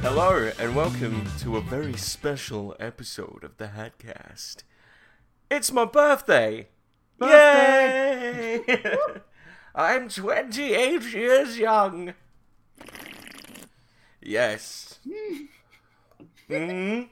Hello and welcome to a very special episode of the Hatcast. It's my birthday! Yay! I'm 28 years young. Yes. And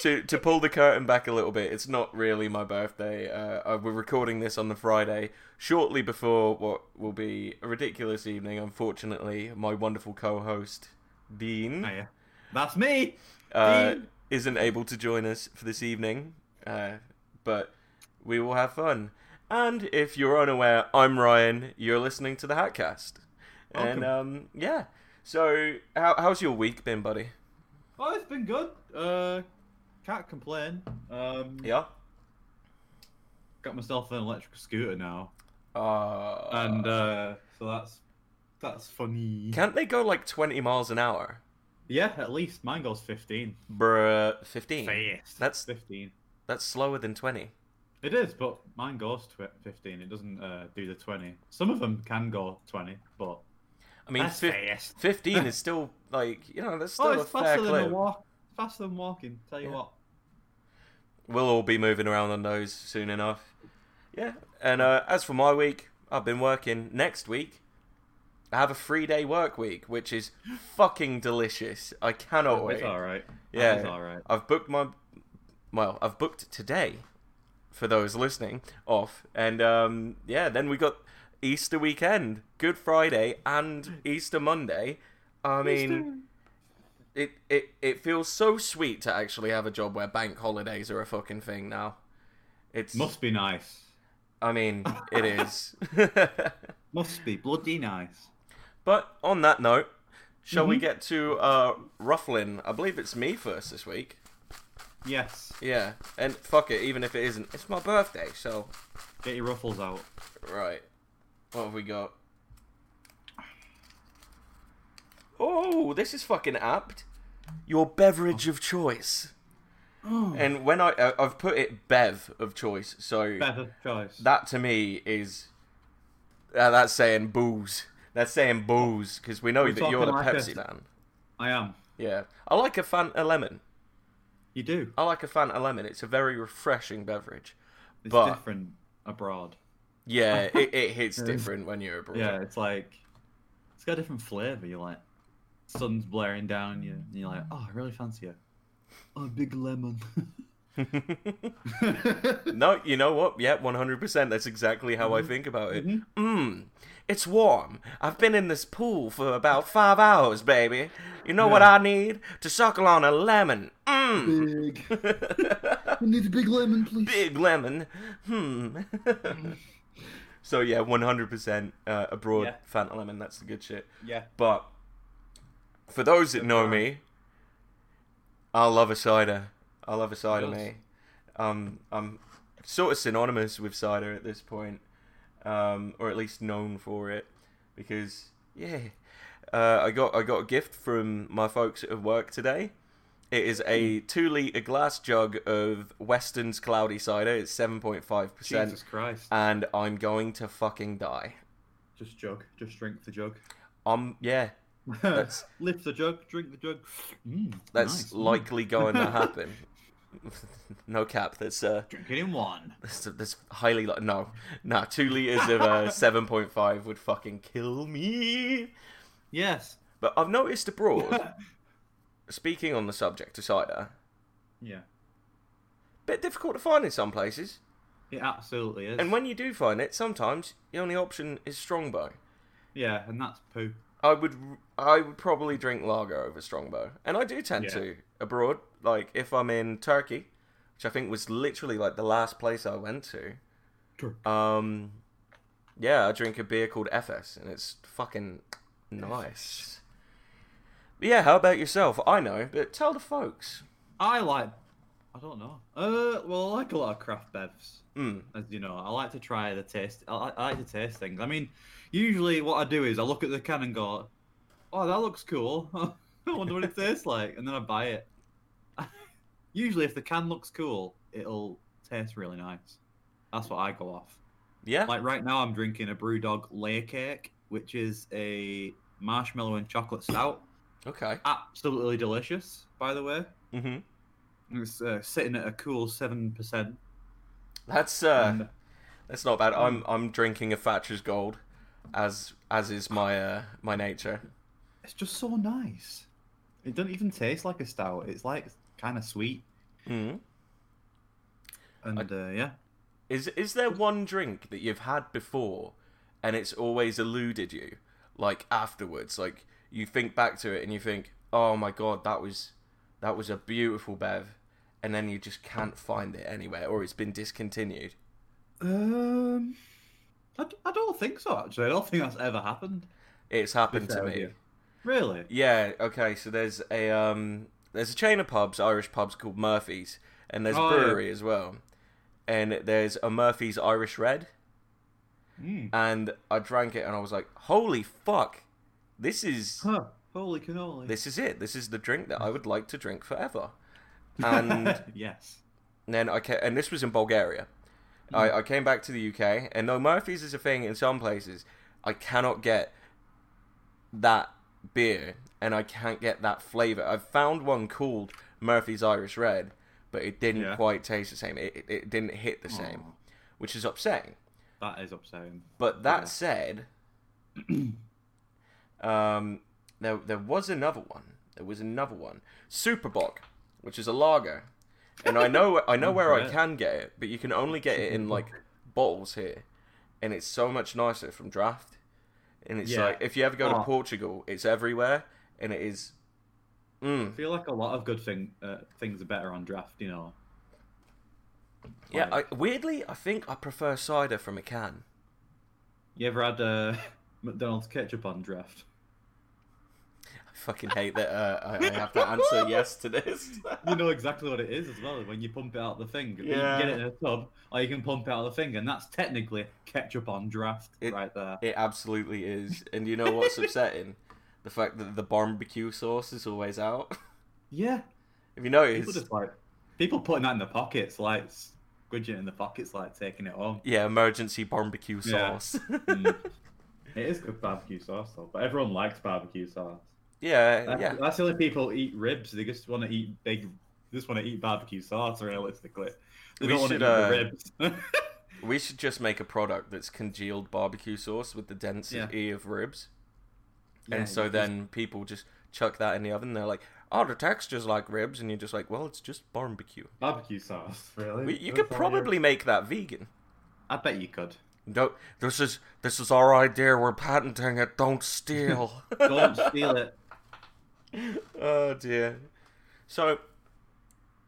to pull the curtain back a little bit, it's not really my birthday. We're recording this on the Friday, shortly before what will be a ridiculous evening. Unfortunately, my wonderful co-host Dean, hiya. That's me, Dean, isn't able to join us for this evening, but we will have fun. And if you're unaware, I'm Ryan. You're listening to the Hatcast. Welcome. And yeah. So how's your week been, buddy? Oh, it's been good. Can't complain. Yeah. Got myself an electric scooter now. And so that's funny. Can't they go like 20 miles an hour? Yeah, at least. Mine goes 15. Bruh, 15? Fast. That's 15. That's slower than 20. It is, but mine goes 15. It doesn't do the 20. Some of them can go 20, but I mean, that's 15 is still like, you know, that's still a fair clip. Faster than walking, tell you what. We'll all be moving around on those soon enough. Yeah, and as for my week, I've been working. Next week, I have a 3-day work week, which is fucking delicious. I cannot wait. It's alright. Yeah, it's alright. I've booked I've booked today, for those listening, off. And yeah, then we got Easter weekend, Good Friday, and Easter Monday. I mean, it feels so sweet to actually have a job where bank holidays are a fucking thing now. It must be nice. I mean, it is. Must be bloody nice. But on that note, shall we get to ruffling? I believe it's me first this week. Yes. Yeah, and fuck it, even if it isn't, it's my birthday, so get your ruffles out. Right. What have we got? Oh, this is fucking apt. Your beverage of choice. Oh. And when I've put it bev of choice, so bev of choice. That to me is that's saying booze. That's saying booze because we know that you're the Pepsi man. I am. Yeah, I like a Fanta lemon. You do. I like a Fanta lemon. It's a very refreshing beverage. It's different abroad. Yeah, it hits different when you're abroad. Yeah, it's like, it's got a different flavour. You're like, sun's blaring down you, and you're like, oh, I really fancy it. Oh, big lemon. No, you know what? Yeah, 100%. That's exactly how I think about it. It's warm. I've been in this pool for about 5 hours, baby. You know what I need? To suckle on a lemon. Big. I need a big lemon, please. Big lemon. So yeah, 100% abroad Fanta lemon. That's the good shit. Yeah. But for those that know me, I love a cider. I love a cider, mate. I'm sort of synonymous with cider at this point, or at least known for it, because I got a gift from my folks at work today. It is a 2-litre glass jug of Weston's Cloudy Cider. It's 7.5%. Jesus Christ! And I'm going to fucking die. Just jug. Just drink the jug. Yeah. Lift the jug. Drink the jug. That's nice. Likely going to happen. No cap. That's drink it in one. That's highly no. 2 liters of 7.5 would fucking kill me. Yes. But I've noticed abroad. Speaking on the subject of cider, bit difficult to find in some places. It absolutely is. And when you do find it, sometimes the only option is Strongbow. Yeah, and that's poo. I would probably drink lager over Strongbow, and I do tend to abroad. Like if I'm in Turkey, which I think was literally like the last place I went to. Turkey. I drink a beer called FS, and it's fucking nice. Yeah, how about yourself? I know, but tell the folks. I don't know. Well, I like a lot of craft bevs, as you know. I like to try the taste. I like to taste things. I mean, usually what I do is I look at the can and go, oh, that looks cool. I wonder what it tastes like. And then I buy it. Usually if the can looks cool, it'll taste really nice. That's what I go off. Yeah. Like right now I'm drinking a BrewDog layer cake, which is a marshmallow and chocolate stout. Okay. Absolutely delicious, by the way. Mm-hmm. It's sitting at a cool 7%. That's not bad. I'm drinking a Thatcher's Gold, as is my my nature. It's just so nice. It doesn't even taste like a stout. It's like kind of sweet. Mm. And yeah. Is there one drink that you've had before, and it's always eluded you? Like afterwards, like. You think back to it and you think, oh my god, that was a beautiful bev, and then you just can't find it anywhere, or it's been discontinued. I don't think so, actually. I don't think that's ever happened. It's happened to me. Really? Yeah, okay, so there's a chain of pubs, Irish pubs, called Murphy's, and there's a brewery as well. And there's a Murphy's Irish Red. Mm. And I drank it and I was like, holy fuck. This is holy cannoli. This is it. This is the drink that I would like to drink forever. And yes. Then and this was in Bulgaria. Mm. I came back to the UK, and though Murphy's is a thing in some places, I cannot get that beer, and I can't get that flavour. I found one called Murphy's Irish Red, but it didn't quite taste the same. It didn't hit the same, which is upsetting. That is upsetting. But that said. There was another one. Superbock, which is a lager, and I know where I can get it, but you can only get it in like bottles here, and it's so much nicer from draft. And it's like if you ever go to Portugal, it's everywhere, and it is. Mm. I feel like a lot of good things are better on draft, you know. Like, yeah, I think I prefer cider from a can. You ever had McDonald's ketchup on draft? I fucking hate that I have to answer yes to this. You know exactly what it is as well when you pump it out the thing. Yeah. You can get it in a tub, or you can pump it out the thing, and that's technically ketchup on draft right there. It absolutely is. And you know what's upsetting? The fact that the barbecue sauce is always out. Yeah. If you notice, people putting that in their pockets, like squidging it in the pockets, like taking it home. Yeah, emergency barbecue sauce. Yeah. It is good barbecue sauce, though. But everyone likes barbecue sauce. Yeah, that's the only people eat ribs. They just want to eat barbecue sauce, realistically. They don't want to eat the ribs. We should just make a product that's congealed barbecue sauce with the density of ribs. Yeah, and so then people just chuck that in the oven. They're like, oh, the texture's like ribs. And you're just like, well, it's just barbecue. Barbecue sauce, really? You could probably make that vegan. I bet you could. Don't, this is our idea, we're patenting it, don't steal. Don't steal it. Oh dear. So,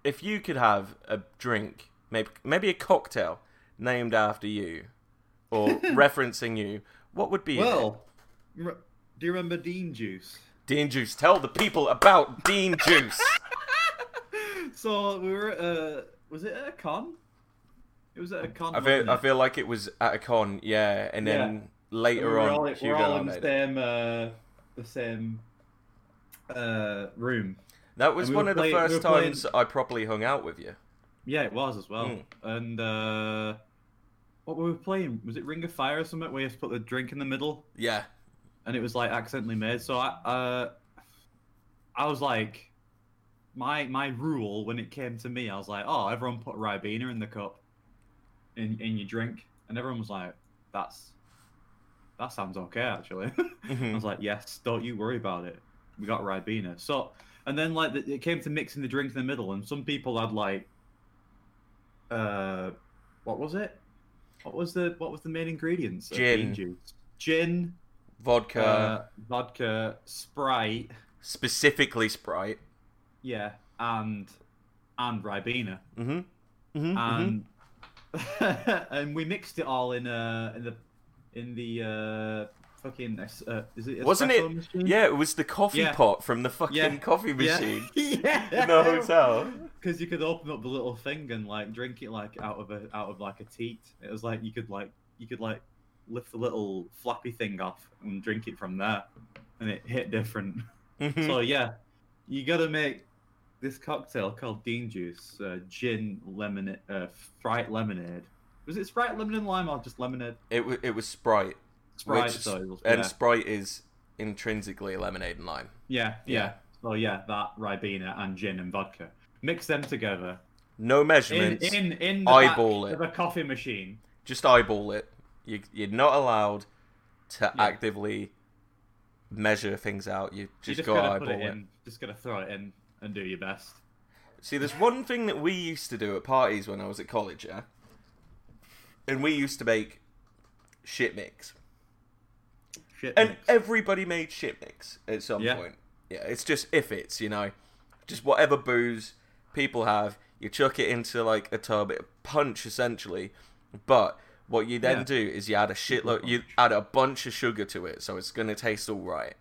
if you could have a drink, maybe a cocktail, named after you, or referencing you, what would be in it? Well, do you remember Dean Juice? Dean Juice, tell the people about Dean Juice. So, we were at was it at a con? It was at a con. I feel like it was at a con, yeah. And then later we're all in the same room. That was one of the first times I properly hung out with you. Yeah, it was as well. Mm. And what were we playing? Was it Ring of Fire or something? Where you have to put the drink in the middle. Yeah. And it was like accidentally made. So I was like, my rule when it came to me, I was like, oh, everyone put Ribena in the cup. In your drink, and everyone was like, that sounds okay, actually. Mm-hmm. I was like, yes, don't you worry about it, we got Ribena. So, and then like it came to mixing the drink in the middle, and some people had like what was the main ingredients? Gin, vodka, Sprite, specifically Sprite, yeah, and Ribena. Mm-hmm. Mm-hmm. And and we mixed it all in the fucking wasn't it machine? Yeah, it was the coffee pot from the fucking coffee machine in the hotel, because you could open up the little thing and like drink it like out of like a teat. It was like you could like lift the little flappy thing off and drink it from there. and it hit different. Mm-hmm. So yeah, you gotta make this cocktail called Dean Juice, gin, lemonade, Sprite lemonade. Was it Sprite, lemon and lime, or just lemonade? It was Sprite. And Sprite is intrinsically lemonade and lime. Yeah. So yeah, that, Ribena and gin and vodka. Mix them together. No measurements. In the eyeball back it. Of a coffee machine. Just eyeball it. You're not allowed to actively measure things out. You just got to eyeball it. Just got to throw it in and do your best. See, there's one thing that we used to do at parties when I was at college, yeah? And we used to make shit mix. Everybody made shit mix at some point. Yeah, it's just ifits, you know. Just whatever booze people have, you chuck it into like a tub, a punch essentially. But what you then do is you add a bunch of sugar to it, so it's going to taste all right.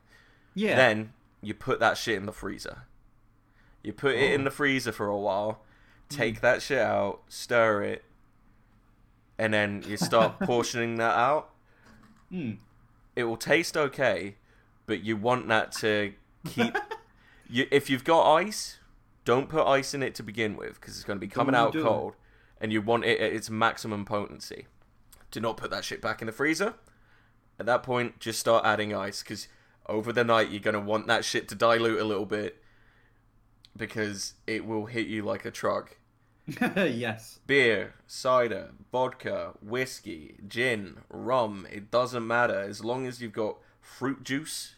Yeah. Then you put that shit in the freezer. You put it in the freezer for a while, take that shit out, stir it, and then you start portioning that out. Mm. It will taste okay, but you want that to keep... If you've got ice, don't put ice in it to begin with, because it's going to be coming out cold, and you want it at its maximum potency. Do not put that shit back in the freezer. At that point, just start adding ice, because over the night, you're going to want that shit to dilute a little bit, because it will hit you like a truck. Yes. Beer, cider, vodka, whiskey, gin, rum, it doesn't matter, as long as you've got fruit juice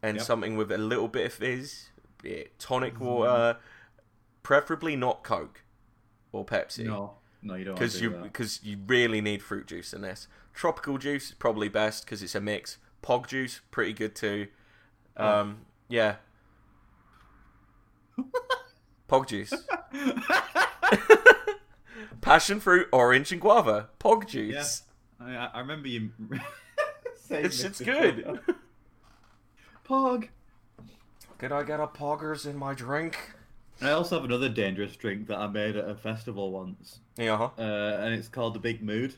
and something with a little bit of fizz, be it tonic water, preferably not Coke or Pepsi. No, you don't want to do that. Because you really need fruit juice in this. Tropical juice is probably best because it's a mix. Pog juice, pretty good too. Pog juice. Passion fruit, orange and guava. Pog juice. Yeah. I remember you saying this. It's good. Pog. Could I get a poggers in my drink? I also have another dangerous drink that I made at a festival once. Uh-huh. And it's called the Big Mood.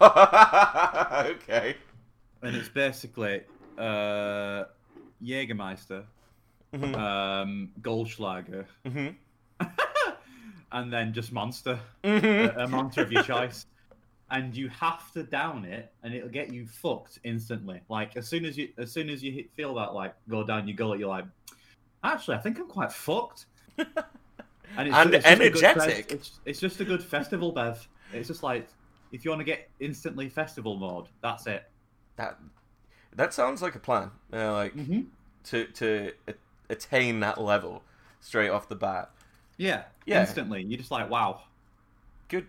Okay. And it's basically Jägermeister, Goldschlager, and then just Monster. Mm-hmm. A monster of your choice. And you have to down it, and it'll get you fucked instantly. Like, as soon as you feel that, like, go down your gullet, you're like, actually, I think I'm quite fucked. And it's energetic. It's just a good festival, Bev. It's just like, if you want to get instantly festival mode, that's it. That sounds like a plan. You know, like, to attain that level straight off the bat. Yeah, instantly. You're just like, wow. Good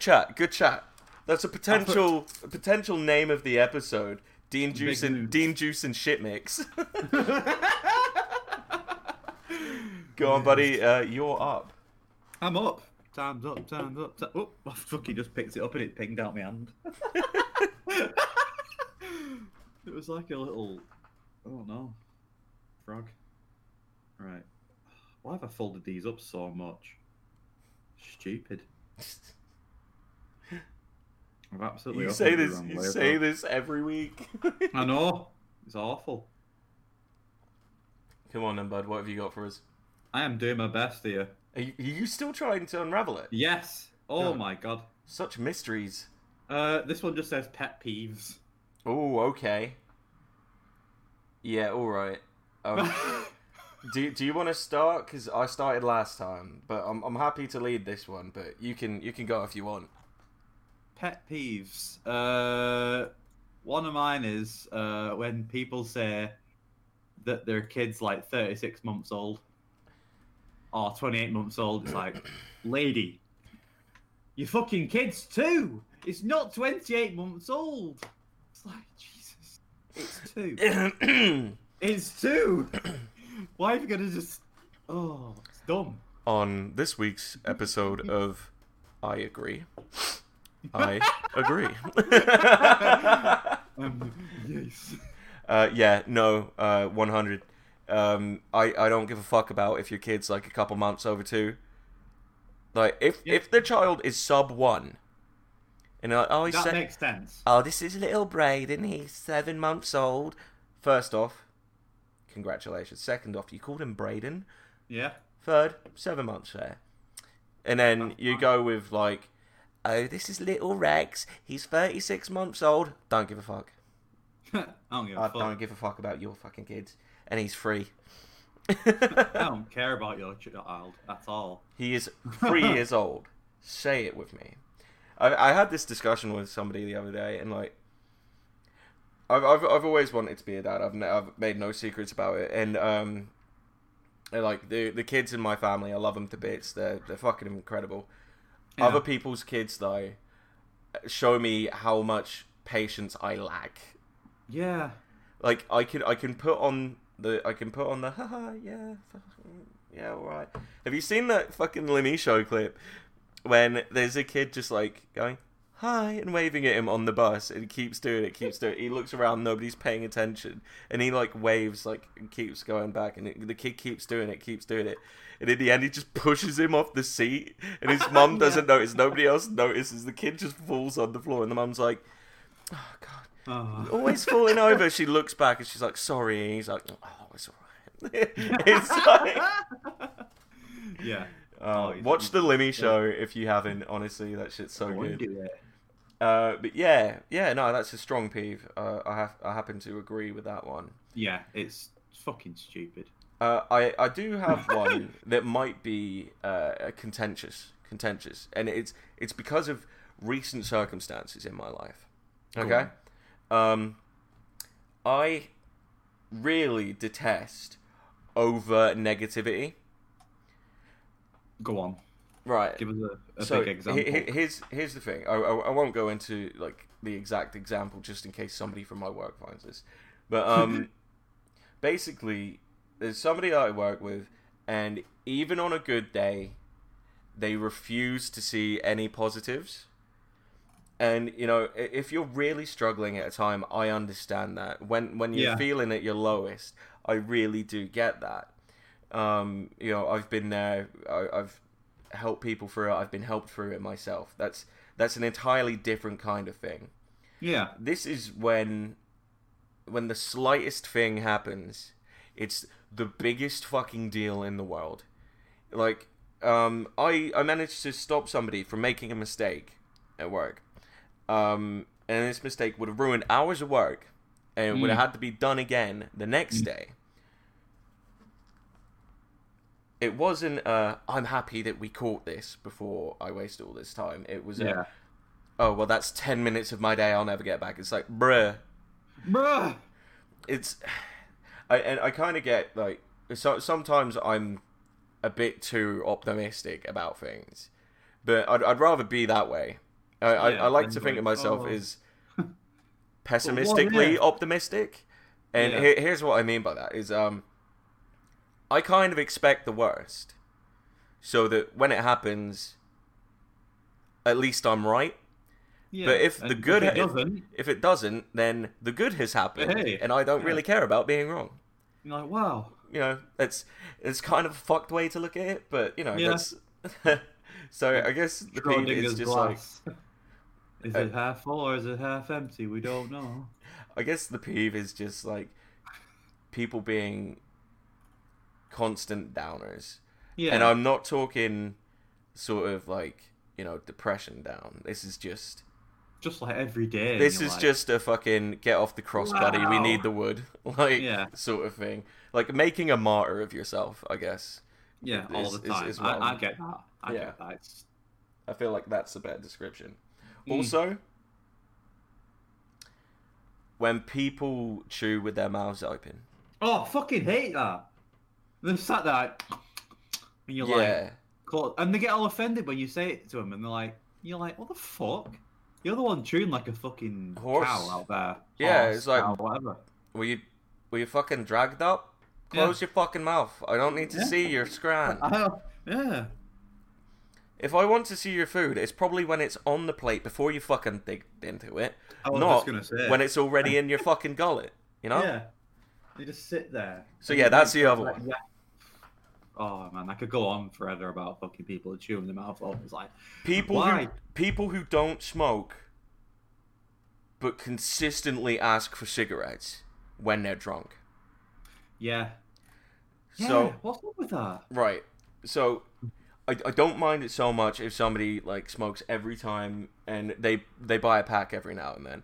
chat. That's a potential name of the episode. Dean Juice and shit mix. Go on, buddy. You're up. I'm up. Time's up. Oh, I fucking just picked it up and it pinged out my hand. It was like a little... Oh, no. Frog. Right. Why have I folded these up so much? Stupid. I've absolutely... You say this every week. I know. It's awful. Come on then, bud. What have you got for us? I am doing my best here. Are you still trying to unravel it? Yes. Oh, my God. Such mysteries. This one just says pet peeves. Oh, okay. Yeah, all right. Do you want to start? Because I started last time, but I'm happy to lead this one. But you can go if you want. Pet peeves. One of mine is when people say that their kid's like 36 months old or 28 months old. It's like, lady, your fucking kid's 2. It's not 28 months old. It's like, Jesus, it's 2. It's 2. Why are you gonna just... Oh, it's dumb. On this week's episode of I Agree. Yes. Yeah, no, 100. I don't give a fuck about if your kid's like a couple months over 2. Like, if the child is sub 1, You know, oh, that makes sense. Oh, this is little Braden. He's 7 months old. First off, congratulations. Second off, you called him Braden. Yeah. Third, 7 months there. And then you go with like, oh, this is little Rex. He's 36 months old. Don't give a fuck. I don't give a fuck. Don't give a fuck about your fucking kids. And he's free. I don't care about your child at all. He is 3 years old. Say it with me. I had this discussion with somebody the other day, and like, I've always wanted to be a dad. I've made no secrets about it. And like the kids in my family, I love them to bits. They're fucking incredible. Yeah. Other people's kids though show me how much patience I lack. Yeah. Like I can put on the haha yeah all right. Have you seen that fucking Lenny Show clip when there's a kid just like going hi and waving at him on the bus and keeps doing it. He looks around, nobody's paying attention, and he like waves like and keeps going back, and the kid keeps doing it, and in the end he just pushes him off the seat, and his mum doesn't notice, nobody else notices, the kid just falls on the floor, and the mum's like, oh god. Oh. Always falling over. She looks back and she's like, sorry. And he's like, oh, it's all right. It's like... Yeah. Watch the Lemmy Show if you haven't. Honestly, that shit's so good. But yeah, no, that's a strong peeve. I happen to agree with that one. Yeah, it's fucking stupid. I do have one that might be contentious, and it's because of recent circumstances in my life. Okay. Cool. I really detest overt negativity. Go on. Right. Give us a big example. Here's the thing. I won't go into like the exact example just in case somebody from my work finds this. But basically, there's somebody I work with, and even on a good day, they refuse to see any positives. And, you know, if you're really struggling at a time, I understand that. When you're feeling at your lowest, I really do get that. You know, I've been there. I've helped people through it. I've been helped through it myself. That's an entirely different kind of thing. Yeah. This is when the slightest thing happens, it's the biggest fucking deal in the world. Like, I managed to stop somebody from making a mistake at work. And this mistake would have ruined hours of work, and it would have had to be done again the next day. It wasn't I'm happy that we caught this before I waste all this time. It was oh, well, that's 10 minutes of my day I'll never get back. It's like, bruh. It's... I kind of get, like... So, sometimes I'm a bit too optimistic about things. But I'd rather be that way. I like to think of myself as pessimistically optimistic, and here's what I mean by that is I kind of expect the worst, so that when it happens, at least I'm right. Yeah, but if it doesn't, then the good has happened, and I don't really care about being wrong. You're like, wow, you know, it's kind of a fucked way to look at it, but you know, that's so I guess the peeve is just glass. Like. Is it half full or is it half empty? We don't know. I guess the peeve is just like people being constant downers. Yeah. And I'm not talking sort of like, you know, depression down. This is just like every day. This is like... just a fucking get off the cross, buddy. We need the wood. Like sort of thing. Like making a martyr of yourself, I guess. Yeah, all the time. Is I get that. I get that. I feel like that's a better description. Also, when people chew with their mouths open. Oh, I fucking hate that. They're sat there and you're like... And they get all offended when you say it to them, and they're like, you're like, what the fuck? You're the one chewing like a fucking cow out there. Yeah, it's like, cow, whatever. Were you fucking dragged up? Close your fucking mouth. I don't need to see your scran. If I want to see your food, it's probably when it's on the plate before you fucking dig into it, not when it's already in your fucking gullet, you know? Yeah. You just sit there. So yeah, that's the other one. Oh man, I could go on forever about fucking people chewing their mouth off. It's like people who don't smoke but consistently ask for cigarettes when they're drunk. Yeah. So, yeah, what's up with that? Right. So, I don't mind it so much if somebody, like, smokes every time and they buy a pack every now and then.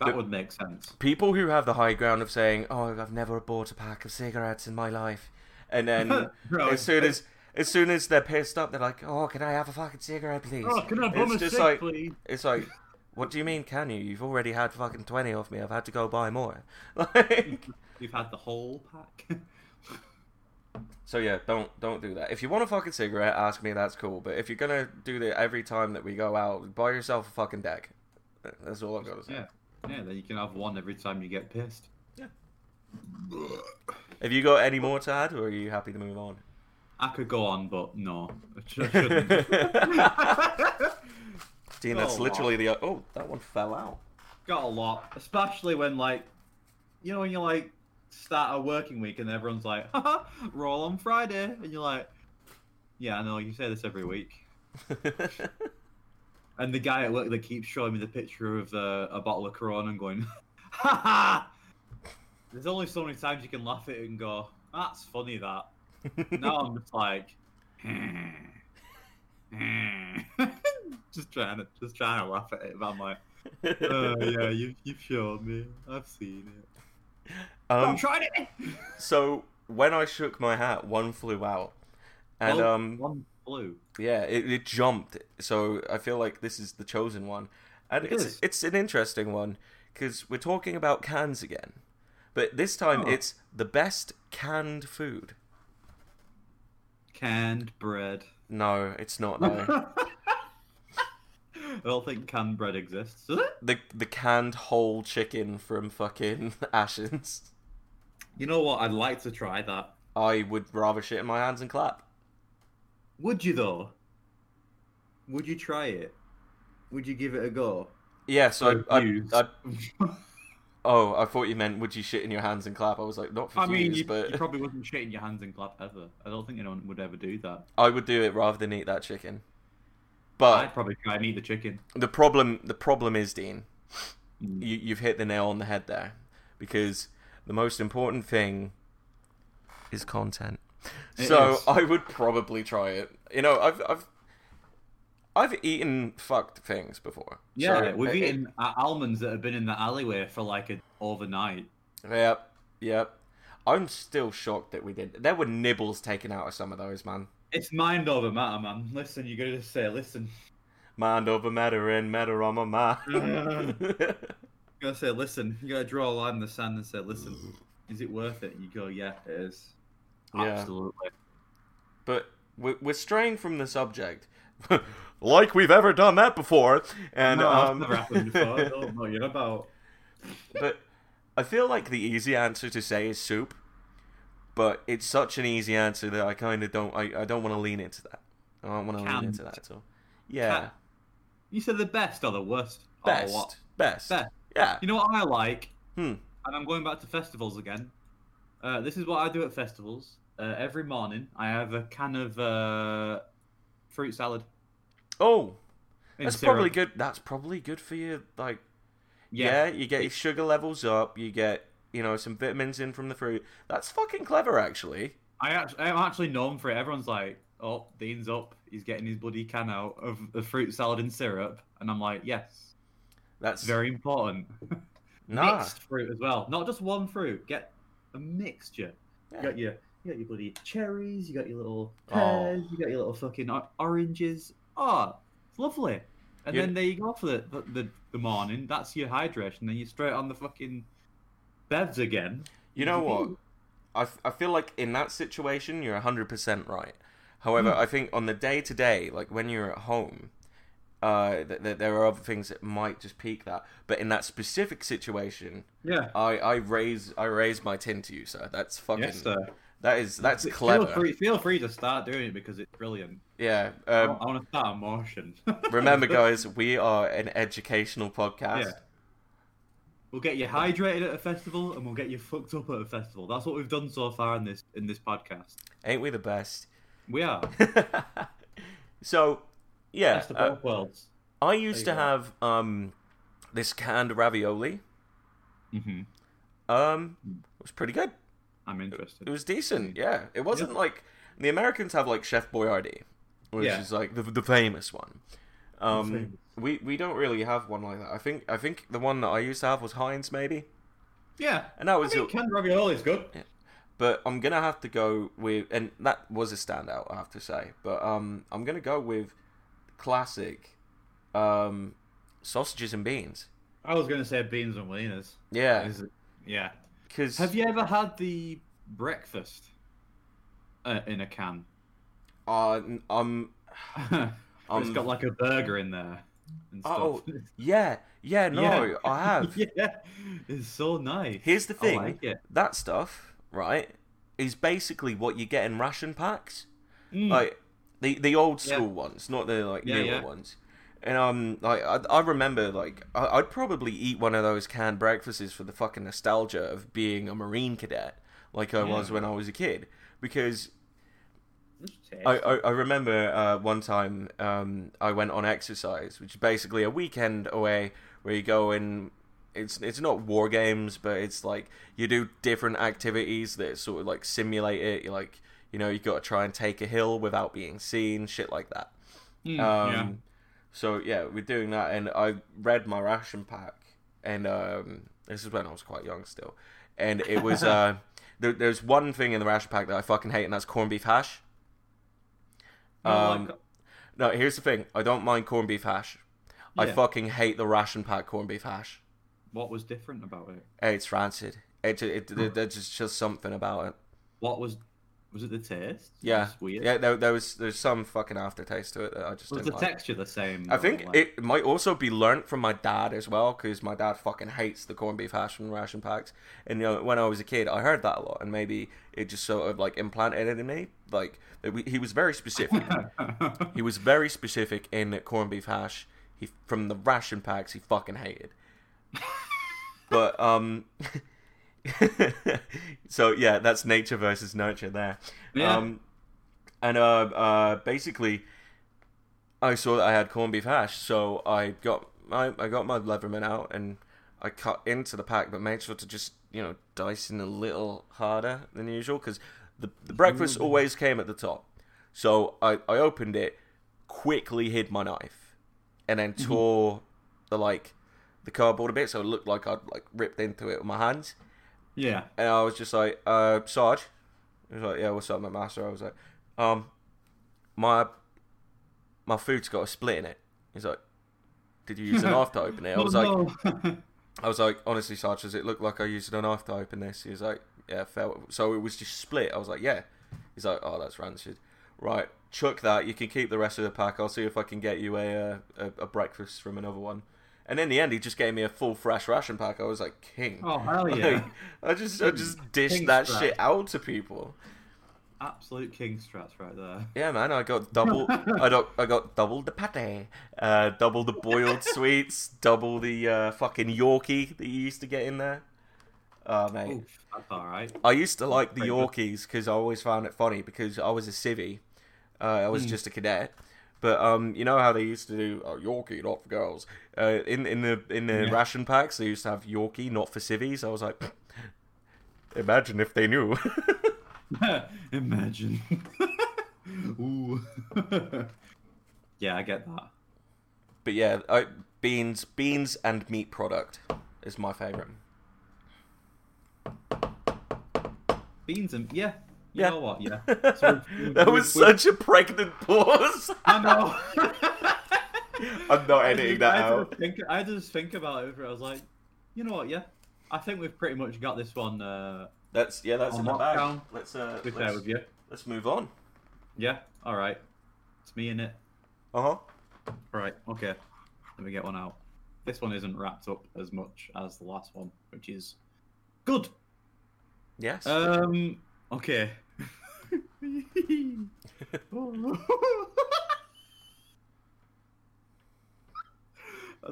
That would make sense. People who have the high ground of saying, oh, I've never bought a pack of cigarettes in my life. And then as soon as they're pissed up, they're like, oh, can I have a fucking cigarette, please? Oh, can I bum a cig, like, please? It's like, what do you mean, can you? You've already had fucking 20 off me. I've had to go buy more. Like, you've had the whole pack. So yeah, don't do that. If you want a fucking cigarette, ask me, that's cool. But if you're going to do that every time that we go out, buy yourself a fucking deck. That's all I've got to say. Yeah. Yeah, then you can have one every time you get pissed. Yeah. Have you got any more to add, or are you happy to move on? I could go on, but no. I shouldn't. Dean, that's literally the... Oh, that one fell out. Got a lot. Especially when, like... You know, when you, like, start a working week and everyone's like, haha, roll on Friday. And you're like, yeah, I know, you say this every week. And the guy at work that keeps showing me the picture of a bottle of Corona and going, ha ha! There's only so many times you can laugh at it and go, that's funny, that. Now I'm just like, just trying to laugh at it. But I'm like, oh yeah, you've shown me. I've seen it. I've tried it! So, when I shook my hat, one flew out. And, one blue. Yeah, it jumped. So I feel like this is the chosen one. And it's an interesting one, because we're talking about cans again. But this time it's the best canned food. Canned bread. No, it's not. No. I don't think canned bread exists, does it? The canned whole chicken from fucking Ashens. You know what? I'd like to try that. I would rather shit in my hands and clap. Would you, though? Would you try it? Would you give it a go? Yes, yeah, so I thought you meant would you shit in your hands and clap. I was like, not for you probably wouldn't shit in your hands and clap ever. I don't think anyone would ever do that. I would do it rather than eat that chicken. But I'd probably try and eat the chicken. The problem is, Dean, you've hit the nail on the head there, because the most important thing is content. So I would probably try it. You know, I've eaten fucked things before. Yeah, so we've eaten almonds that have been in the alleyway for like overnight. Yep. I'm still shocked that we did. There were nibbles taken out of some of those, man. It's mind over matter, man. Listen, you gotta just say, listen. Mind over matter and matter on my mind. You gotta say, listen. You gotta draw a line in the sand and say, listen, is it worth it? You go, yeah, it is. Yeah. Absolutely. But we're straying from the subject. Like we've ever done that before. And that's never happened before. I don't know yet about. But I feel like the easy answer to say is soup. But it's such an easy answer that I kind of don't... I don't want to lean into that. I don't want to lean into that at all. Yeah. You said the best or the worst? Best. Or what? Best. Yeah. You know what I like? And I'm going back to festivals again. This is what I do at festivals. Every morning, I have a can of fruit salad. Oh, that's probably good. That's probably good for you. Like, yeah, you get your sugar levels up. You get, you know, some vitamins in from the fruit. That's fucking clever, actually. I'm actually known for it. Everyone's like, "Oh, Dean's up. He's getting his bloody can out of the fruit salad and syrup," and I'm like, "Yes, that's very important." Nah. Mixed fruit as well, not just one fruit. Get a mixture. Yeah. You got your bloody cherries, you got your little pears, you got your little fucking oranges. Oh, it's lovely. And then there you go for the morning. That's your hydration. Then you're straight on the fucking bevs again. You know what? I feel like in that situation, you're 100% right. However, I think on the day-to-day, like when you're at home, there are other things that might just peak that. But in that specific situation, I raise my tin to you, sir. That's fucking... Yes, sir. That's clever. Feel free to start doing it because it's brilliant. Yeah. I want to start a motion. Remember, guys, we are an educational podcast. Yeah. We'll get you hydrated at a festival and we'll get you fucked up at a festival. That's what we've done so far in this podcast. Ain't we the best? We are. So, yeah. Best of both worlds. I used to have this canned ravioli. Mm-hmm. It was pretty good. I'm interested. It was decent, yeah. It wasn't like... The Americans have, like, Chef Boyardee, which is, like, the famous one. We don't really have one like that. I think the one that I used to have was Heinz, maybe. Yeah. And that was... I mean, canned ravioli is good. Yeah. But I'm going to have to go with... And that was a standout, I have to say. But I'm going to go with classic sausages and beans. I was going to say beans and wieners. Yeah. Yeah. Cause... Have you ever had the breakfast in a can? It's got like a burger in there and stuff. Oh, yeah, no, yeah. I have. Yeah, it's so nice. Here's the thing. I like it. That stuff... right, is basically what you get in ration packs, like the old school ones, not the like newer ones. And like I remember, like I'd probably eat one of those canned breakfasts for the fucking nostalgia of being a Marine cadet, like I was when I was a kid, because I remember one time I went on exercise, which is basically a weekend away where you go in. It's not war games, but it's like you do different activities that sort of like simulate it. You're like, you know, you got to try and take a hill without being seen, shit like that. So yeah, we're doing that, and I read my ration pack, and this is when I was quite young still, and it was there's one thing in the ration pack that I fucking hate, and that's corned beef hash. No, here's the thing: I don't mind corned beef hash. Yeah. I fucking hate the ration pack corned beef hash. What was different about it? It's rancid. There's just something about it. What was it the taste? Yeah. It's weird. Yeah, there's some fucking aftertaste to it that I just didn't like. Was the texture the same? I think it might also be learnt from my dad as well, because my dad fucking hates the corned beef hash from ration packs. And you know, when I was a kid, I heard that a lot, and maybe it just sort of like implanted it in me. Like, he was very specific. He was very specific in corned beef hash. He from the ration packs he fucking hated. But so yeah, that's nature versus nurture there. Yeah. Basically I saw that I had corned beef hash, so I got my Leatherman out and I cut into the pack, but made sure to just, you know, dice in a little harder than usual, because the breakfast always came at the top. So I opened it, quickly hid my knife, and then tore the cardboard a bit, so it looked like I'd like ripped into it with my hands. Yeah. And I was just like, Sarge. He was like, yeah, what's up, my master? I was like, my food's got a split in it. He's like, did you use a knife to open it? I was I was like, honestly, Sarge, does it look like I used a knife to open this? He was like, yeah, fair. So it was just split. I was like, yeah. He's like, oh, that's rancid. Right, chuck that. You can keep the rest of the pack. I'll see if I can get you a breakfast from another one. And in the end, he just gave me a full fresh ration pack. I was like, king. Oh, hell yeah. Like, I just dished king that strats. Shit out to people. Absolute king strats right there. Yeah, man, I got double I got double the pate, double the boiled sweets, double the fucking Yorkie that you used to get in there. Oh, mate. Oof, that's all right. I used to like the Yorkies because I always found it funny, because I was a civvy. I was just a cadet. But you know how they used to do Yorkie, not for girls. In the ration packs, they used to have Yorkie, not for civvies. I was like, imagine if they knew. Imagine. Ooh. Yeah, I get that. But yeah, beans and meat product is my favorite. Beans and You know what? Yeah. So that was such a pregnant pause. I know. I'm not editing that out. I just think about it. I was like, you know what? Yeah, I think we've pretty much got this one. That's in the bag. Let's be fair with you. Let's move on. Yeah. All right. It's me in it. Uh huh. Right. Okay. Let me get one out. This one isn't wrapped up as much as the last one, which is good. Yes. Okay. I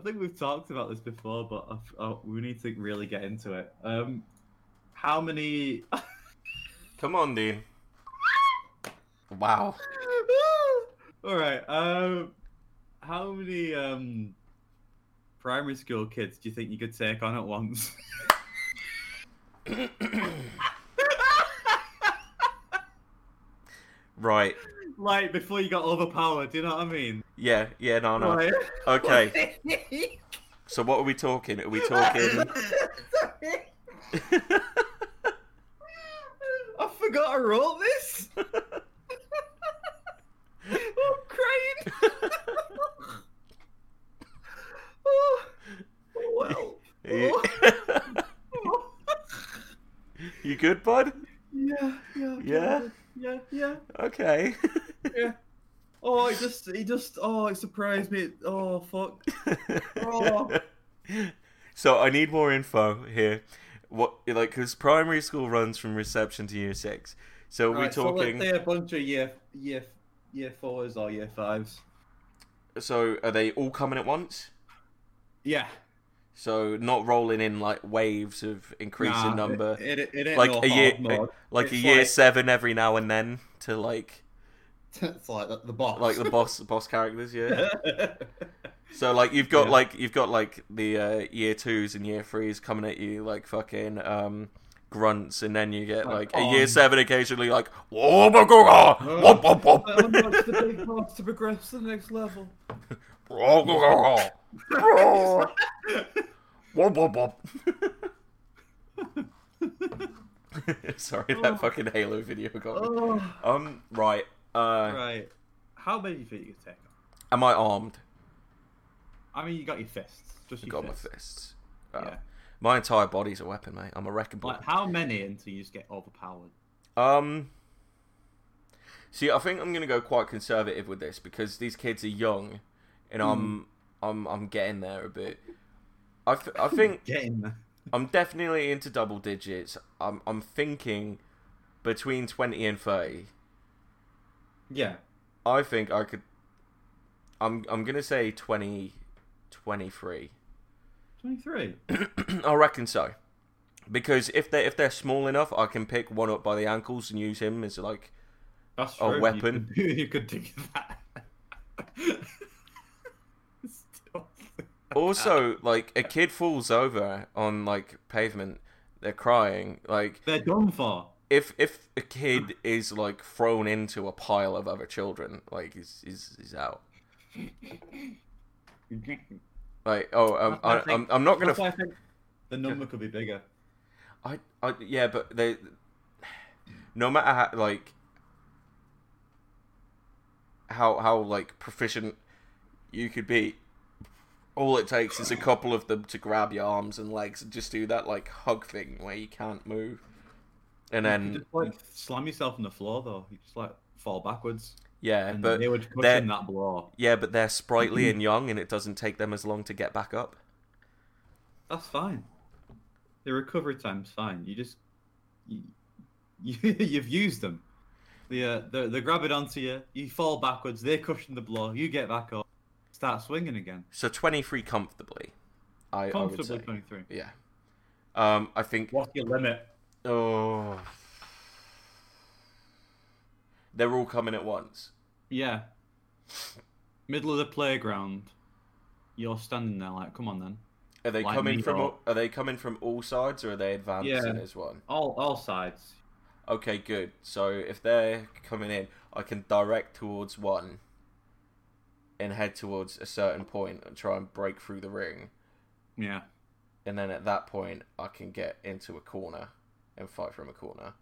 think we've talked about this before, but we need to really get into it. How many? Come on, Dean. Wow. All right. How many primary school kids do you think you could take on at once? Right. Like, before you got overpowered, do you know what I mean? Yeah, yeah, no. Right. Okay. So what are we talking? Are we talking... I forgot I wrote this. Oh, I'm crying. Oh, well. Oh. You good, bud? Yeah. Okay. Yeah. Oh, he just it surprised me. Oh, fuck. Oh. So I need more info here. What, like, because primary school runs from reception to year six. So we're talking. So let's say a bunch of year fours or year fives. So are they all coming at once? Yeah. So not rolling in like waves of increasing number. It like no a year, mode. Like it's a year like... seven every now and then to like. It's like the boss. Like the boss characters, yeah. So like you've got like the year twos and year threes coming at you like fucking grunts, and then you get like a year seven occasionally like oh my god, it's the big boss to progress to the next level. Sorry, that fucking Halo video got me. Right. Right. How many do you think you could take? Am I armed? I mean, you got your fists. Just my fists. Yeah. My entire body's a weapon, mate. I'm a wrecking ball. Like, how many until you just get overpowered? See, I think I'm gonna go quite conservative with this because these kids are young, and I'm getting there a bit. I think getting there. I'm definitely into double digits. I'm thinking between 20 and 30. Yeah. I think I could. I'm gonna say 23. 23? I reckon so. Because if they're small enough, I can pick one up by the ankles and use him as like a weapon. You could do that. Also, like, a kid falls over on like pavement, they're crying, like they're done for. If a kid is like thrown into a pile of other children, like he's out. Like I'm not gonna. I think the number could be bigger. But they. No matter how like. How like proficient you could be, all it takes is a couple of them to grab your arms and legs and just do that like hug thing where you can't move. And then you just, like, slam yourself on the floor, though. You just like fall backwards. Yeah, and but they would cushion that blow. Yeah, but they're sprightly and young, and it doesn't take them as long to get back up. That's fine. The recovery time's fine. You just you've used them. They grab it onto you. You fall backwards. They cushion the blow. You get back up. Start swinging again. So 23 comfortably. Comfortably 23. Yeah. I think. What's your limit? Oh, they're all coming at once. Yeah, middle of the playground. You're standing there like, come on then. Are they like coming from? Are they coming from all sides, or are they advancing as one? All sides. Okay, good. So if they're coming in, I can direct towards one and head towards a certain point and try and break through the ring. Yeah. And then at that point, I can get into a corner. And fight from a corner.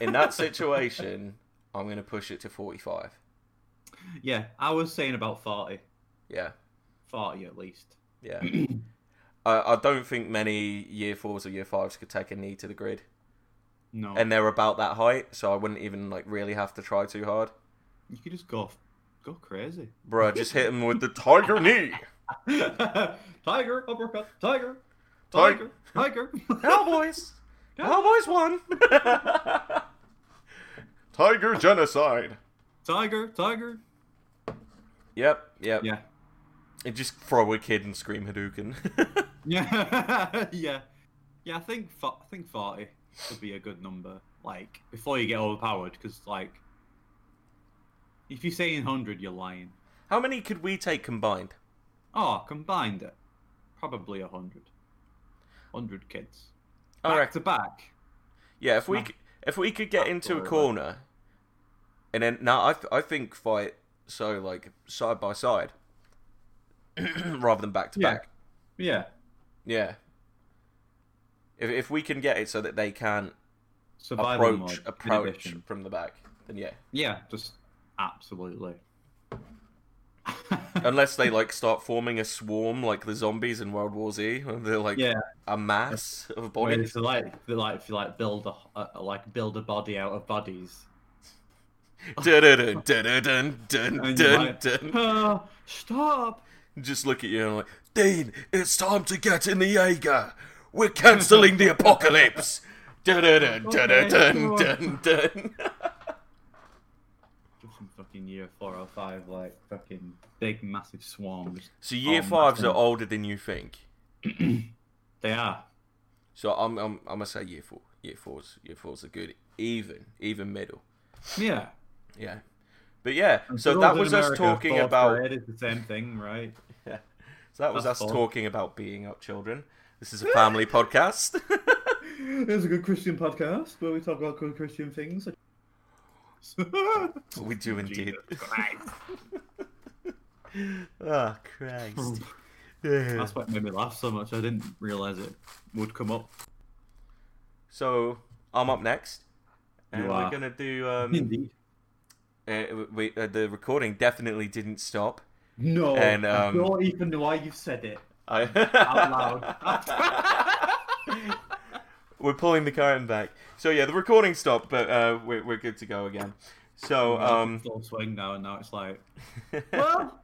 In that situation, I'm going to push it to 45. Yeah, I was saying about 40. Yeah. 40 at least. Yeah. I don't think many year fours or year fives could take a knee to the grid. No. And they're about that height, so I wouldn't even like really have to try too hard. You could just go crazy. Bro, just hit him with the tiger knee. Tiger, uppercut, tiger. Cowboys. Cowboys won! Tiger genocide. Tiger. Yep. Yeah. And just throw a kid and scream Hadouken. Yeah. Yeah, I think 40 would be a good number. Like, before you get overpowered, because, like, if you're saying 100, you're lying. How many could we take combined? Oh, combined? probably 100 kids. Back to back. Yeah, if we could get into a corner, and then I think fight so like side by side rather than back to back. Yeah. Yeah. If we can get it so that they can approach from the back, then yeah. Yeah, just absolutely. Unless they like start forming a swarm like the zombies in World War Z, and they're like a mass of bodies. I mean, so like build a body out of bodies. Stop! Just look at you and like, Dean, it's time to get in the Jaeger. We're cancelling the apocalypse. Some fucking year 4 or 5, like fucking big massive swarms. So year 5s are older than you think. They are. So I'm gonna say year 4. Year fours are good. Even middle. Yeah. Yeah. But yeah, so that was us talking about. It's the same thing, right? Yeah. So that was us talking about being up children. This is a family podcast. It's a good Christian podcast where we talk about good Christian things. We do indeed. Oh, Christ. That's what made me laugh so much. I didn't realise it would come up. So, I'm up next. And we're going to do... Indeed. The recording definitely didn't stop. No, and, I don't even know why you said it. Out loud. We're pulling the curtain back. So yeah, the recording stopped, but we're good to go again. So full swing now, and now it's like, well,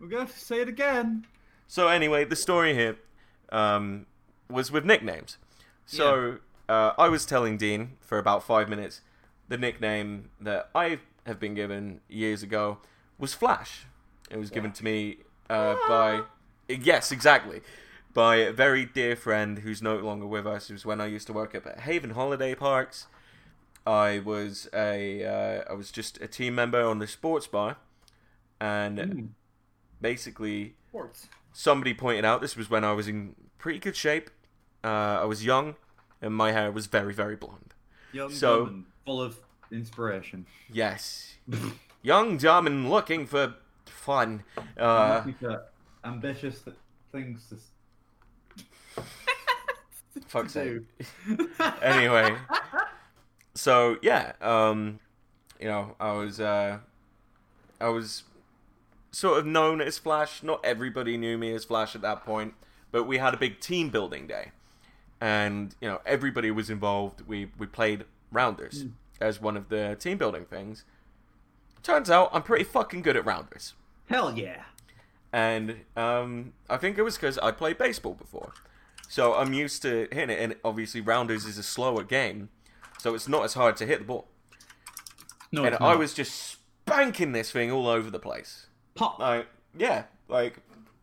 we're gonna have to say it again. So anyway, the story here was with nicknames. So I was telling Dean for about 5 minutes the nickname that I have been given years ago was Flash. It was given to me by a very dear friend who's no longer with us. It was when I used to work up at Haven Holiday Parks. I was I was just a team member on the sports bar, and basically somebody pointed out, this was when I was in pretty good shape. I was young, and my hair was very, very blonde. Young, dumb, full of inspiration. Yes, young, dumb, and looking for fun. Ambitious things to. Fuck's sake. Anyway, so yeah, I was sort of known as Flash. Not everybody knew me as Flash at that point, but we had a big team building day, and you know everybody was involved. We played rounders as one of the team building things. Turns out I'm pretty fucking good at rounders. Hell yeah. And I think it was because I played baseball before. So I'm used to hitting it, and obviously rounders is a slower game, so it's not as hard to hit the ball. No, and I was just spanking this thing all over the place. Pop! Like,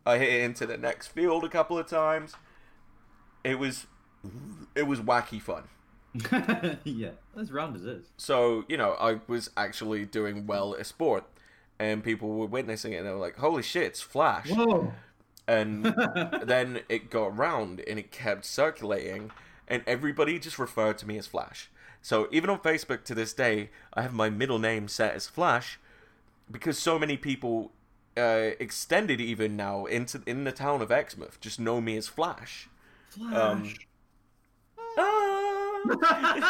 I hit it into the next field a couple of times. It was wacky fun. Yeah, as rounders is. So, you know, I was actually doing well at sport, and people were witnessing it, and they were like, holy shit, it's Flash. Whoa! And then it got round, and it kept circulating, and everybody just referred to me as Flash. So even on Facebook to this day, I have my middle name set as Flash, because so many people extended even now in the town of Exmouth just know me as Flash. Flash.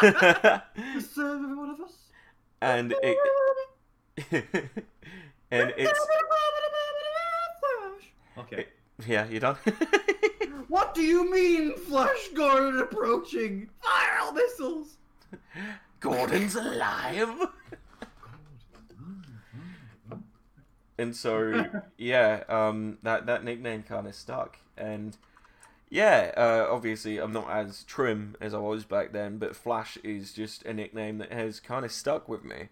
Is everyone of us? And it's okay. Yeah, you done? What do you mean, Flash Gordon approaching? Fire all missiles! Gordon's alive! And so, yeah, that nickname kind of stuck. And, yeah, obviously I'm not as trim as I was back then, but Flash is just a nickname that has kind of stuck with me.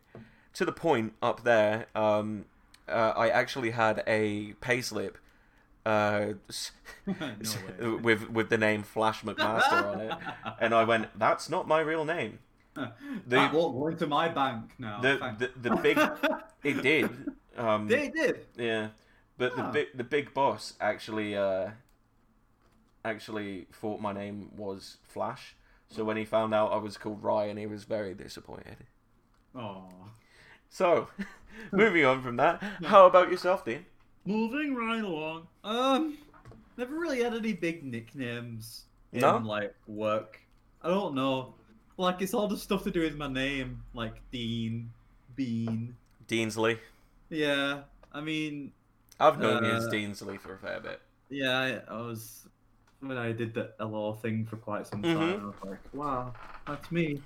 To the point up there, I actually had a payslip no with the name Flash McMaster on it, and I went, that's not my real name. That won't go into my bank now. The big it did. They did. Yeah, but the big boss actually actually thought my name was Flash. So when he found out I was called Ryan, he was very disappointed. Aww. So, moving on from that, how about yourself, Dean? Moving right along. Never really had any big nicknames in like work. I don't know. Like, it's all just stuff to do with my name, like Dean, Bean, Deansley. Yeah, I mean, I've known you as Deansley for a fair bit. Yeah, I was when I did the LO thing for quite some time. I was like, wow, that's me.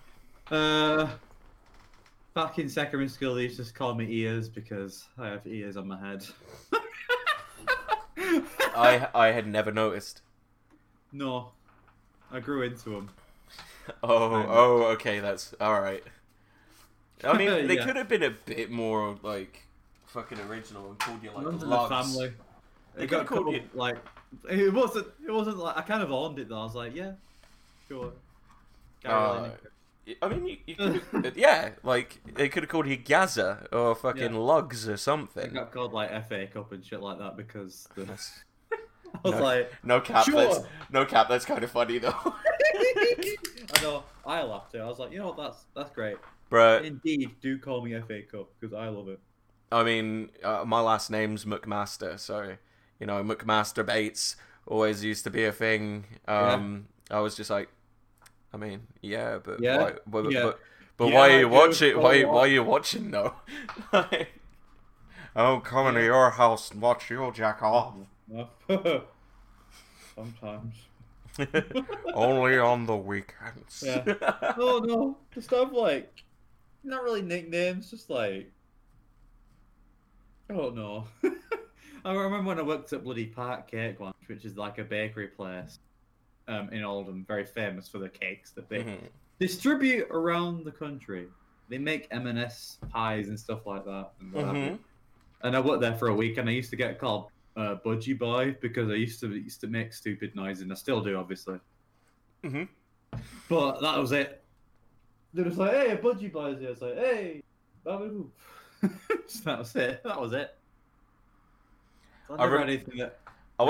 Back in secondary school, they used to just call me Ears because I have ears on my head. I had never noticed. No, I grew into them. Oh, okay, that's all right. I mean, they could have been a bit more like fucking original and called you like Lugs. They could have called you like it wasn't. It wasn't like I kind of owned it though. I was like, yeah, sure. I mean, you could have, yeah, like, they could have called you Gaza or fucking Lugs or something. I got called, like, FA Cup and shit like that because no cap, that's kind of funny, though. I know, I laughed at it. I was like, you know what, that's great. Bruh. Indeed, do call me FA Cup because I love it. I mean, my last name's McMaster, so, you know, McMaster Bates always used to be a thing. I was just like, I mean, yeah, but why are you watching? Why are you watching though? Like, I don't come into your house and watch you jack off. Sometimes. Only on the weekends. Yeah. Oh no, just have like not really nicknames, just like I don't know. I remember when I worked at Bloody Park Cake Lunch, which is like a bakery place. In Oldham, very famous for the cakes that they distribute around the country. They make M&S pies and stuff like that. And, and I worked there for a week, and I used to get called Budgie Boy because I used to make stupid noises, and I still do, obviously. But that was it. They were just like, "Hey, Budgie Boy's here." I was like, "Hey, Babadoo." So that was it. So I never had anything that I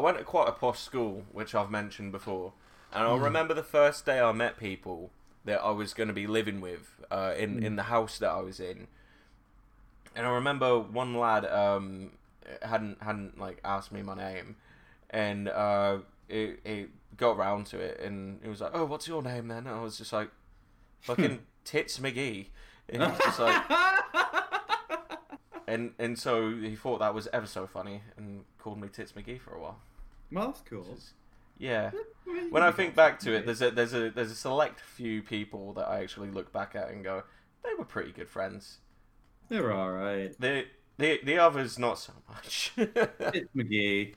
went to quite a posh school, which I've mentioned before, and I remember the first day I met people that I was going to be living with in the house that I was in, and I remember one lad hadn't like asked me my name, and it got round to it, and he was like, "Oh, what's your name then?" And I was just like, "Fucking Tits McGee," and he was just like, and so he thought that was ever so funny, and called me Tits McGee for a while. Well, that's cool. Yeah. When I think back to it, there's a select few people that I actually look back at and go, they were pretty good friends. They were all right. The others not so much. Tits McGee.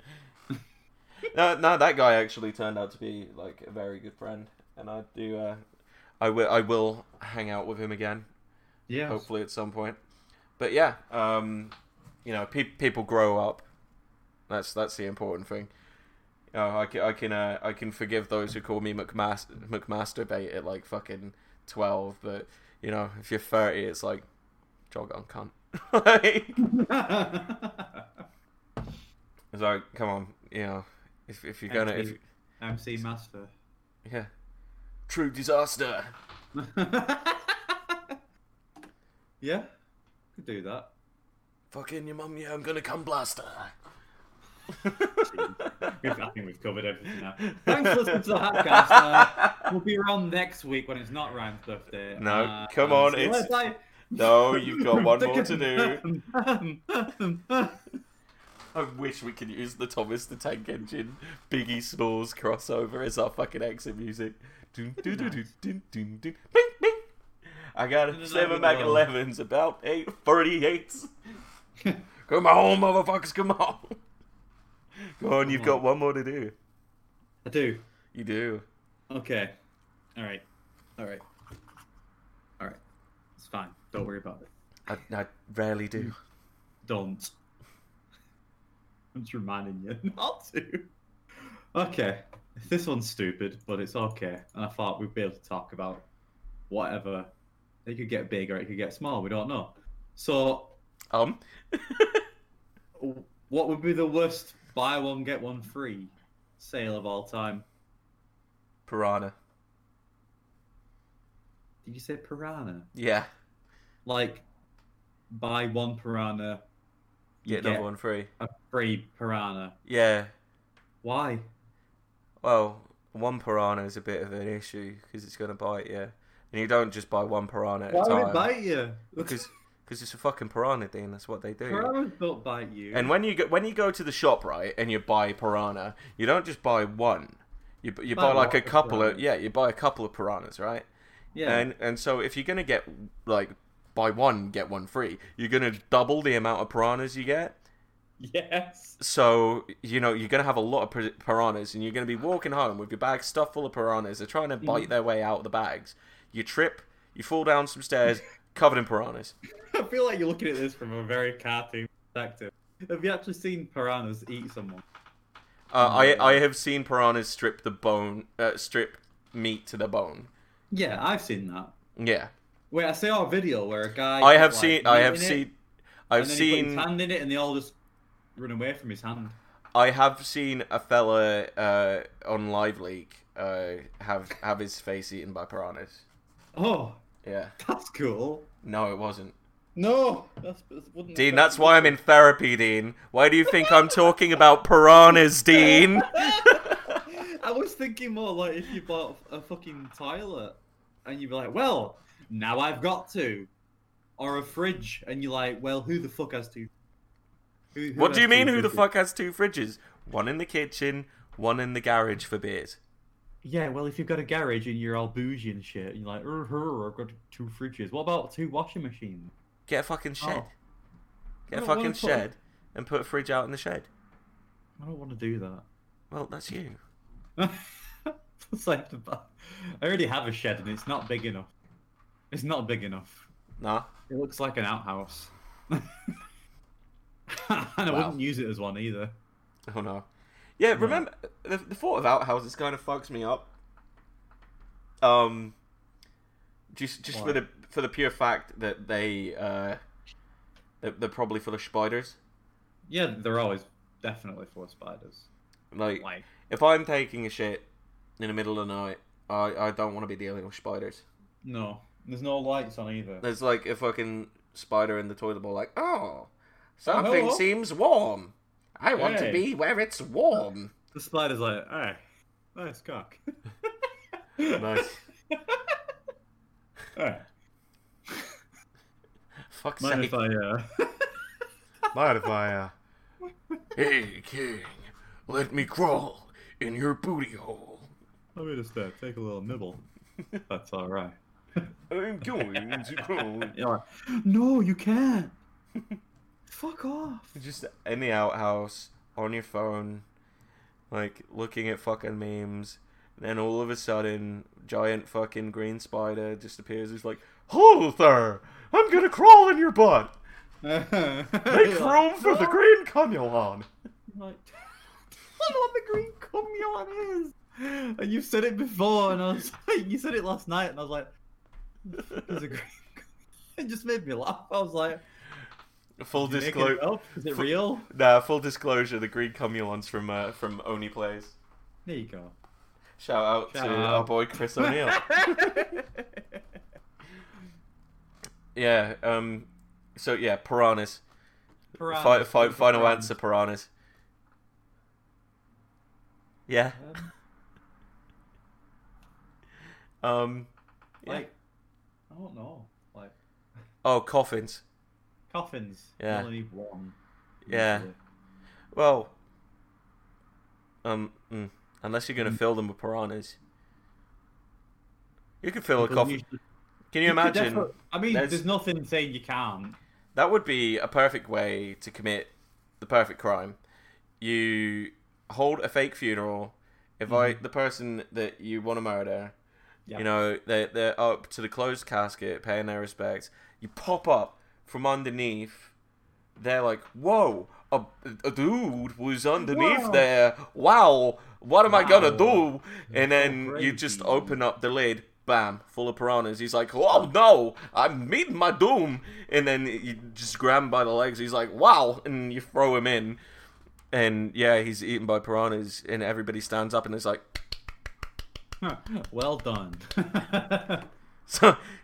No, that guy actually turned out to be like a very good friend, and I do. I will hang out with him again. Yeah. Hopefully at some point. But yeah, you know, people grow up. That's the important thing. You know, I can forgive those who call me McMasturbate at like fucking 12, but you know, if you're 30, it's like jog on, cunt. It's like, come on, you know, if you're gonna MC Master, yeah, true disaster. Yeah. Could do that. Fucking your mum, yeah, I'm gonna come blast her. I think we've covered everything now. Thanks for listening to the Hatcast. We'll be around next week when it's not Ryan's birthday. No, come on, it's... No, you've got one more to do. I wish we could use the Thomas the Tank Engine Biggie Smalls crossover as our fucking exit music. Dun, dun, dun, dun, dun, dun, dun. Bing, bing. I got a 7 Mac 11s, about 8 38s. Come on, motherfuckers, come on. Go on, you've got one more to do. I do. You do. Okay. All right. It's fine. Don't worry about it. I rarely do. Don't. I'm just reminding you not to. Okay. This one's stupid, but it's okay. And I thought we'd be able to talk about whatever... It could get big or it could get small. We don't know. So, what would be the worst buy one, get one free sale of all time? Piranha. Did you say piranha? Yeah. Like, buy one piranha, get another one free. A free piranha. Yeah. Why? Well, one piranha is a bit of an issue because it's going to bite you. And you don't just buy one piranha at a time. Why would it bite you? Because it's a fucking piranha, Dean. That's what they do. Piranhas don't bite you. And when you go to the shop, right, and you buy piranha, you don't just buy one. You buy like a couple of you buy a couple of piranhas, right? Yeah. And so if you're gonna get like buy one get one free, you're gonna double the amount of piranhas you get. Yes. So you know you're gonna have a lot of piranhas, and you're gonna be walking home with your bag stuffed full of piranhas. They're trying to bite their way out of the bags. You trip, you fall down some stairs, covered in piranhas. I feel like you're looking at this from a very cartoon perspective. Have you actually seen piranhas eat someone? I have seen piranhas strip the bone, strip meat to the bone. Yeah, I've seen that. Yeah. Wait, I saw a video where a guy. I've seen. He put his hand in it, and they all just run away from his hand. I have seen a fella on Live Leak have his face eaten by piranhas. Oh. Yeah. That's cool. No, it wasn't. No, Dean, that's why I'm in therapy, Dean. Why do you think I'm talking about piranhas, Dean? I was thinking more like if you bought a fucking toilet and you'd be like, well, now I've got to. Or a fridge and you're like, well, who the fuck has two? What do you mean who the fuck has two fridges? One in the kitchen, one in the garage for beers. Yeah, well, if you've got a garage and you're all bougie and shit, and you're like, I've got two fridges. What about two washing machines? Get a fucking shed. Oh. Get a fucking shed and put a fridge out in the shed. I don't want to do that. Well, that's you. I already have a shed and it's not big enough. It's not big enough. Nah. It looks like an outhouse. And I wouldn't use it as one either. Oh, no. Yeah, remember, the thought of outhouses kind of fucks me up. Just for the pure fact that they're probably full of spiders. Yeah, they're always definitely full of spiders. Like if I'm taking a shit in the middle of the night, I don't want to be dealing with spiders. No, there's no lights on either. There's like a fucking spider in the toilet bowl. Like, oh, something seems warm. I want to be where it's warm. The spider's like, hey, nice cock. Nice. Alright. Fuck's sake. Hey, king, let me crawl in your booty hole. Let me just take a little nibble. That's alright. I'm going to crawl. No, you can't. Fuck off. Just in the outhouse, on your phone, like, looking at fucking memes. Then all of a sudden, giant fucking green spider just appears. It's like, hello there! I'm gonna crawl in your butt! Make room for the green cumulon! Like, I don't know what the green cumulon is! And you've said it before, and I was like, you said it last night, and I was like, there's a green cumulon. It just made me laugh. I was like, full disclosure. Is it real? Nah, full disclosure, the green cumulon's from Oni Plays. There you go. Shout out to our boy Chris O'Neill. Yeah. So yeah, piranhas. Final answer, piranhas. Yeah. I don't know. Like. Oh, coffins. Coffins. Yeah. Only one. Yeah. Well. Unless you're going to fill them with piranhas. You could fill a coffin. Can you imagine? I mean, there's nothing saying you can't. That would be a perfect way to commit the perfect crime. You hold a fake funeral, invite the person that you want to murder, you know, they're up to the closed casket, paying their respects. You pop up from underneath. They're like, whoa, a dude was underneath there. Wow. What am I gonna do? And then you just open up the lid, bam, full of piranhas. He's like, oh no, I'm meeting my doom. And then you just grab him by the legs. He's like, wow, and you throw him in. And yeah, he's eaten by piranhas, and everybody stands up and is like, well done.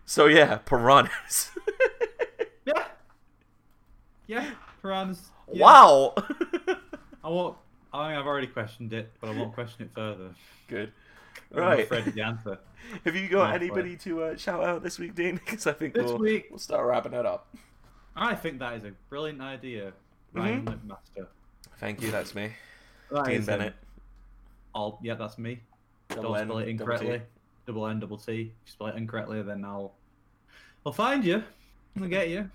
So yeah, piranhas. Yeah. Yeah, piranhas. Yeah. Wow. I mean, I've already questioned it, but I won't question it further. Good. Right. I'm afraid of the answer. Have you got anybody to shout out this week, Dean? Because I think we'll start wrapping it up. I think that is a brilliant idea, Ryan McMaster. Thank you, that's me. That Dean Bennett. Yeah, that's me. Don't spell it incorrectly. Double N, double T. If you spell it incorrectly, then I'll find you. I'll get you.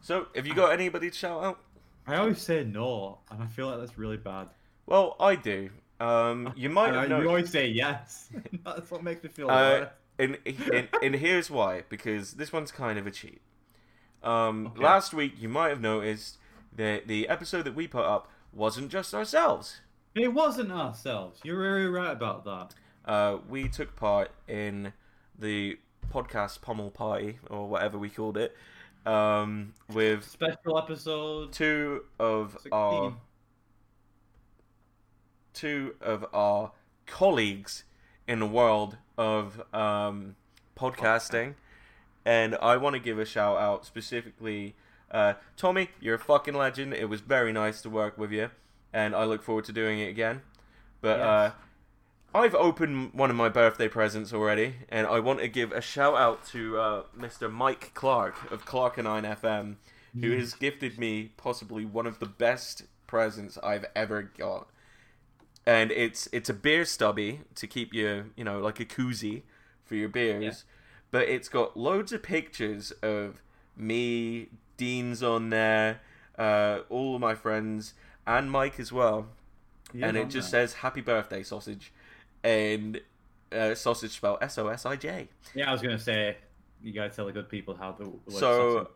So, have you got anybody to shout out? I always say no, and I feel like that's really bad. Well, I do. You might have noticed. You always say yes. That's what makes me feel bad. And here's why, because this one's kind of a cheat. Okay. Last week, you might have noticed that the episode that we put up wasn't just ourselves. It wasn't ourselves. You're really right about that. We took part in the podcast pommel party, or whatever we called it, with special episode two of our colleagues in the world of podcasting, and I want to give a shout out specifically. Tommy, you're a fucking legend. It was very nice to work with you, and I look forward to doing it again. But yes. I've opened one of my birthday presents already, and I want to give a shout out to Mr. Mike Clark of Clark and Nine FM, who has gifted me possibly one of the best presents I've ever got, and it's a beer stubby to keep your, you know, like a koozie for your beers, but it's got loads of pictures of me. Dean's on there, all of my friends, and Mike as well. Yeah, and it just says, happy birthday, sausage. And sausage spelled S-O-S-I-J. Yeah, I was going to say, you got to tell the good people how to... So,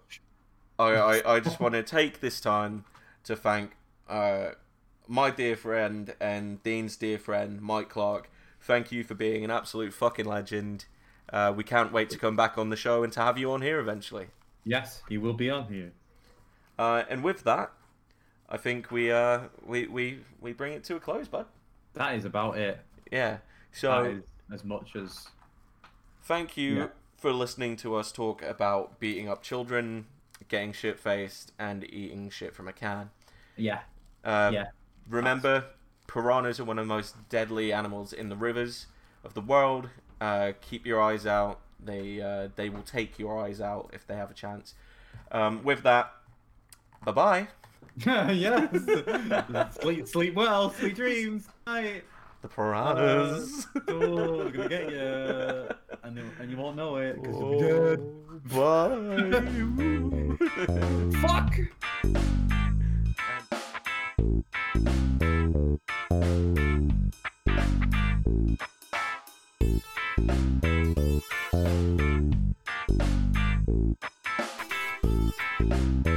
I just want to take this time to thank my dear friend and Dean's dear friend, Mike Clark. Thank you for being an absolute fucking legend. We can't wait to come back on the show and to have you on here eventually. Yes, he will be on here. And with that, I think we bring it to a close, bud. That is about it. Yeah. So as much as thank you for listening to us talk about beating up children, getting shit faced, and eating shit from a can. Yeah. Remember, piranhas are one of the most deadly animals in the rivers of the world. Keep your eyes out. They will take your eyes out if they have a chance. With that, bye-bye. Yes. Sleep well. Sweet dreams. Night. The piranhas. We're going to get you. And you won't know it because you'll be dead. Bye. Fuck.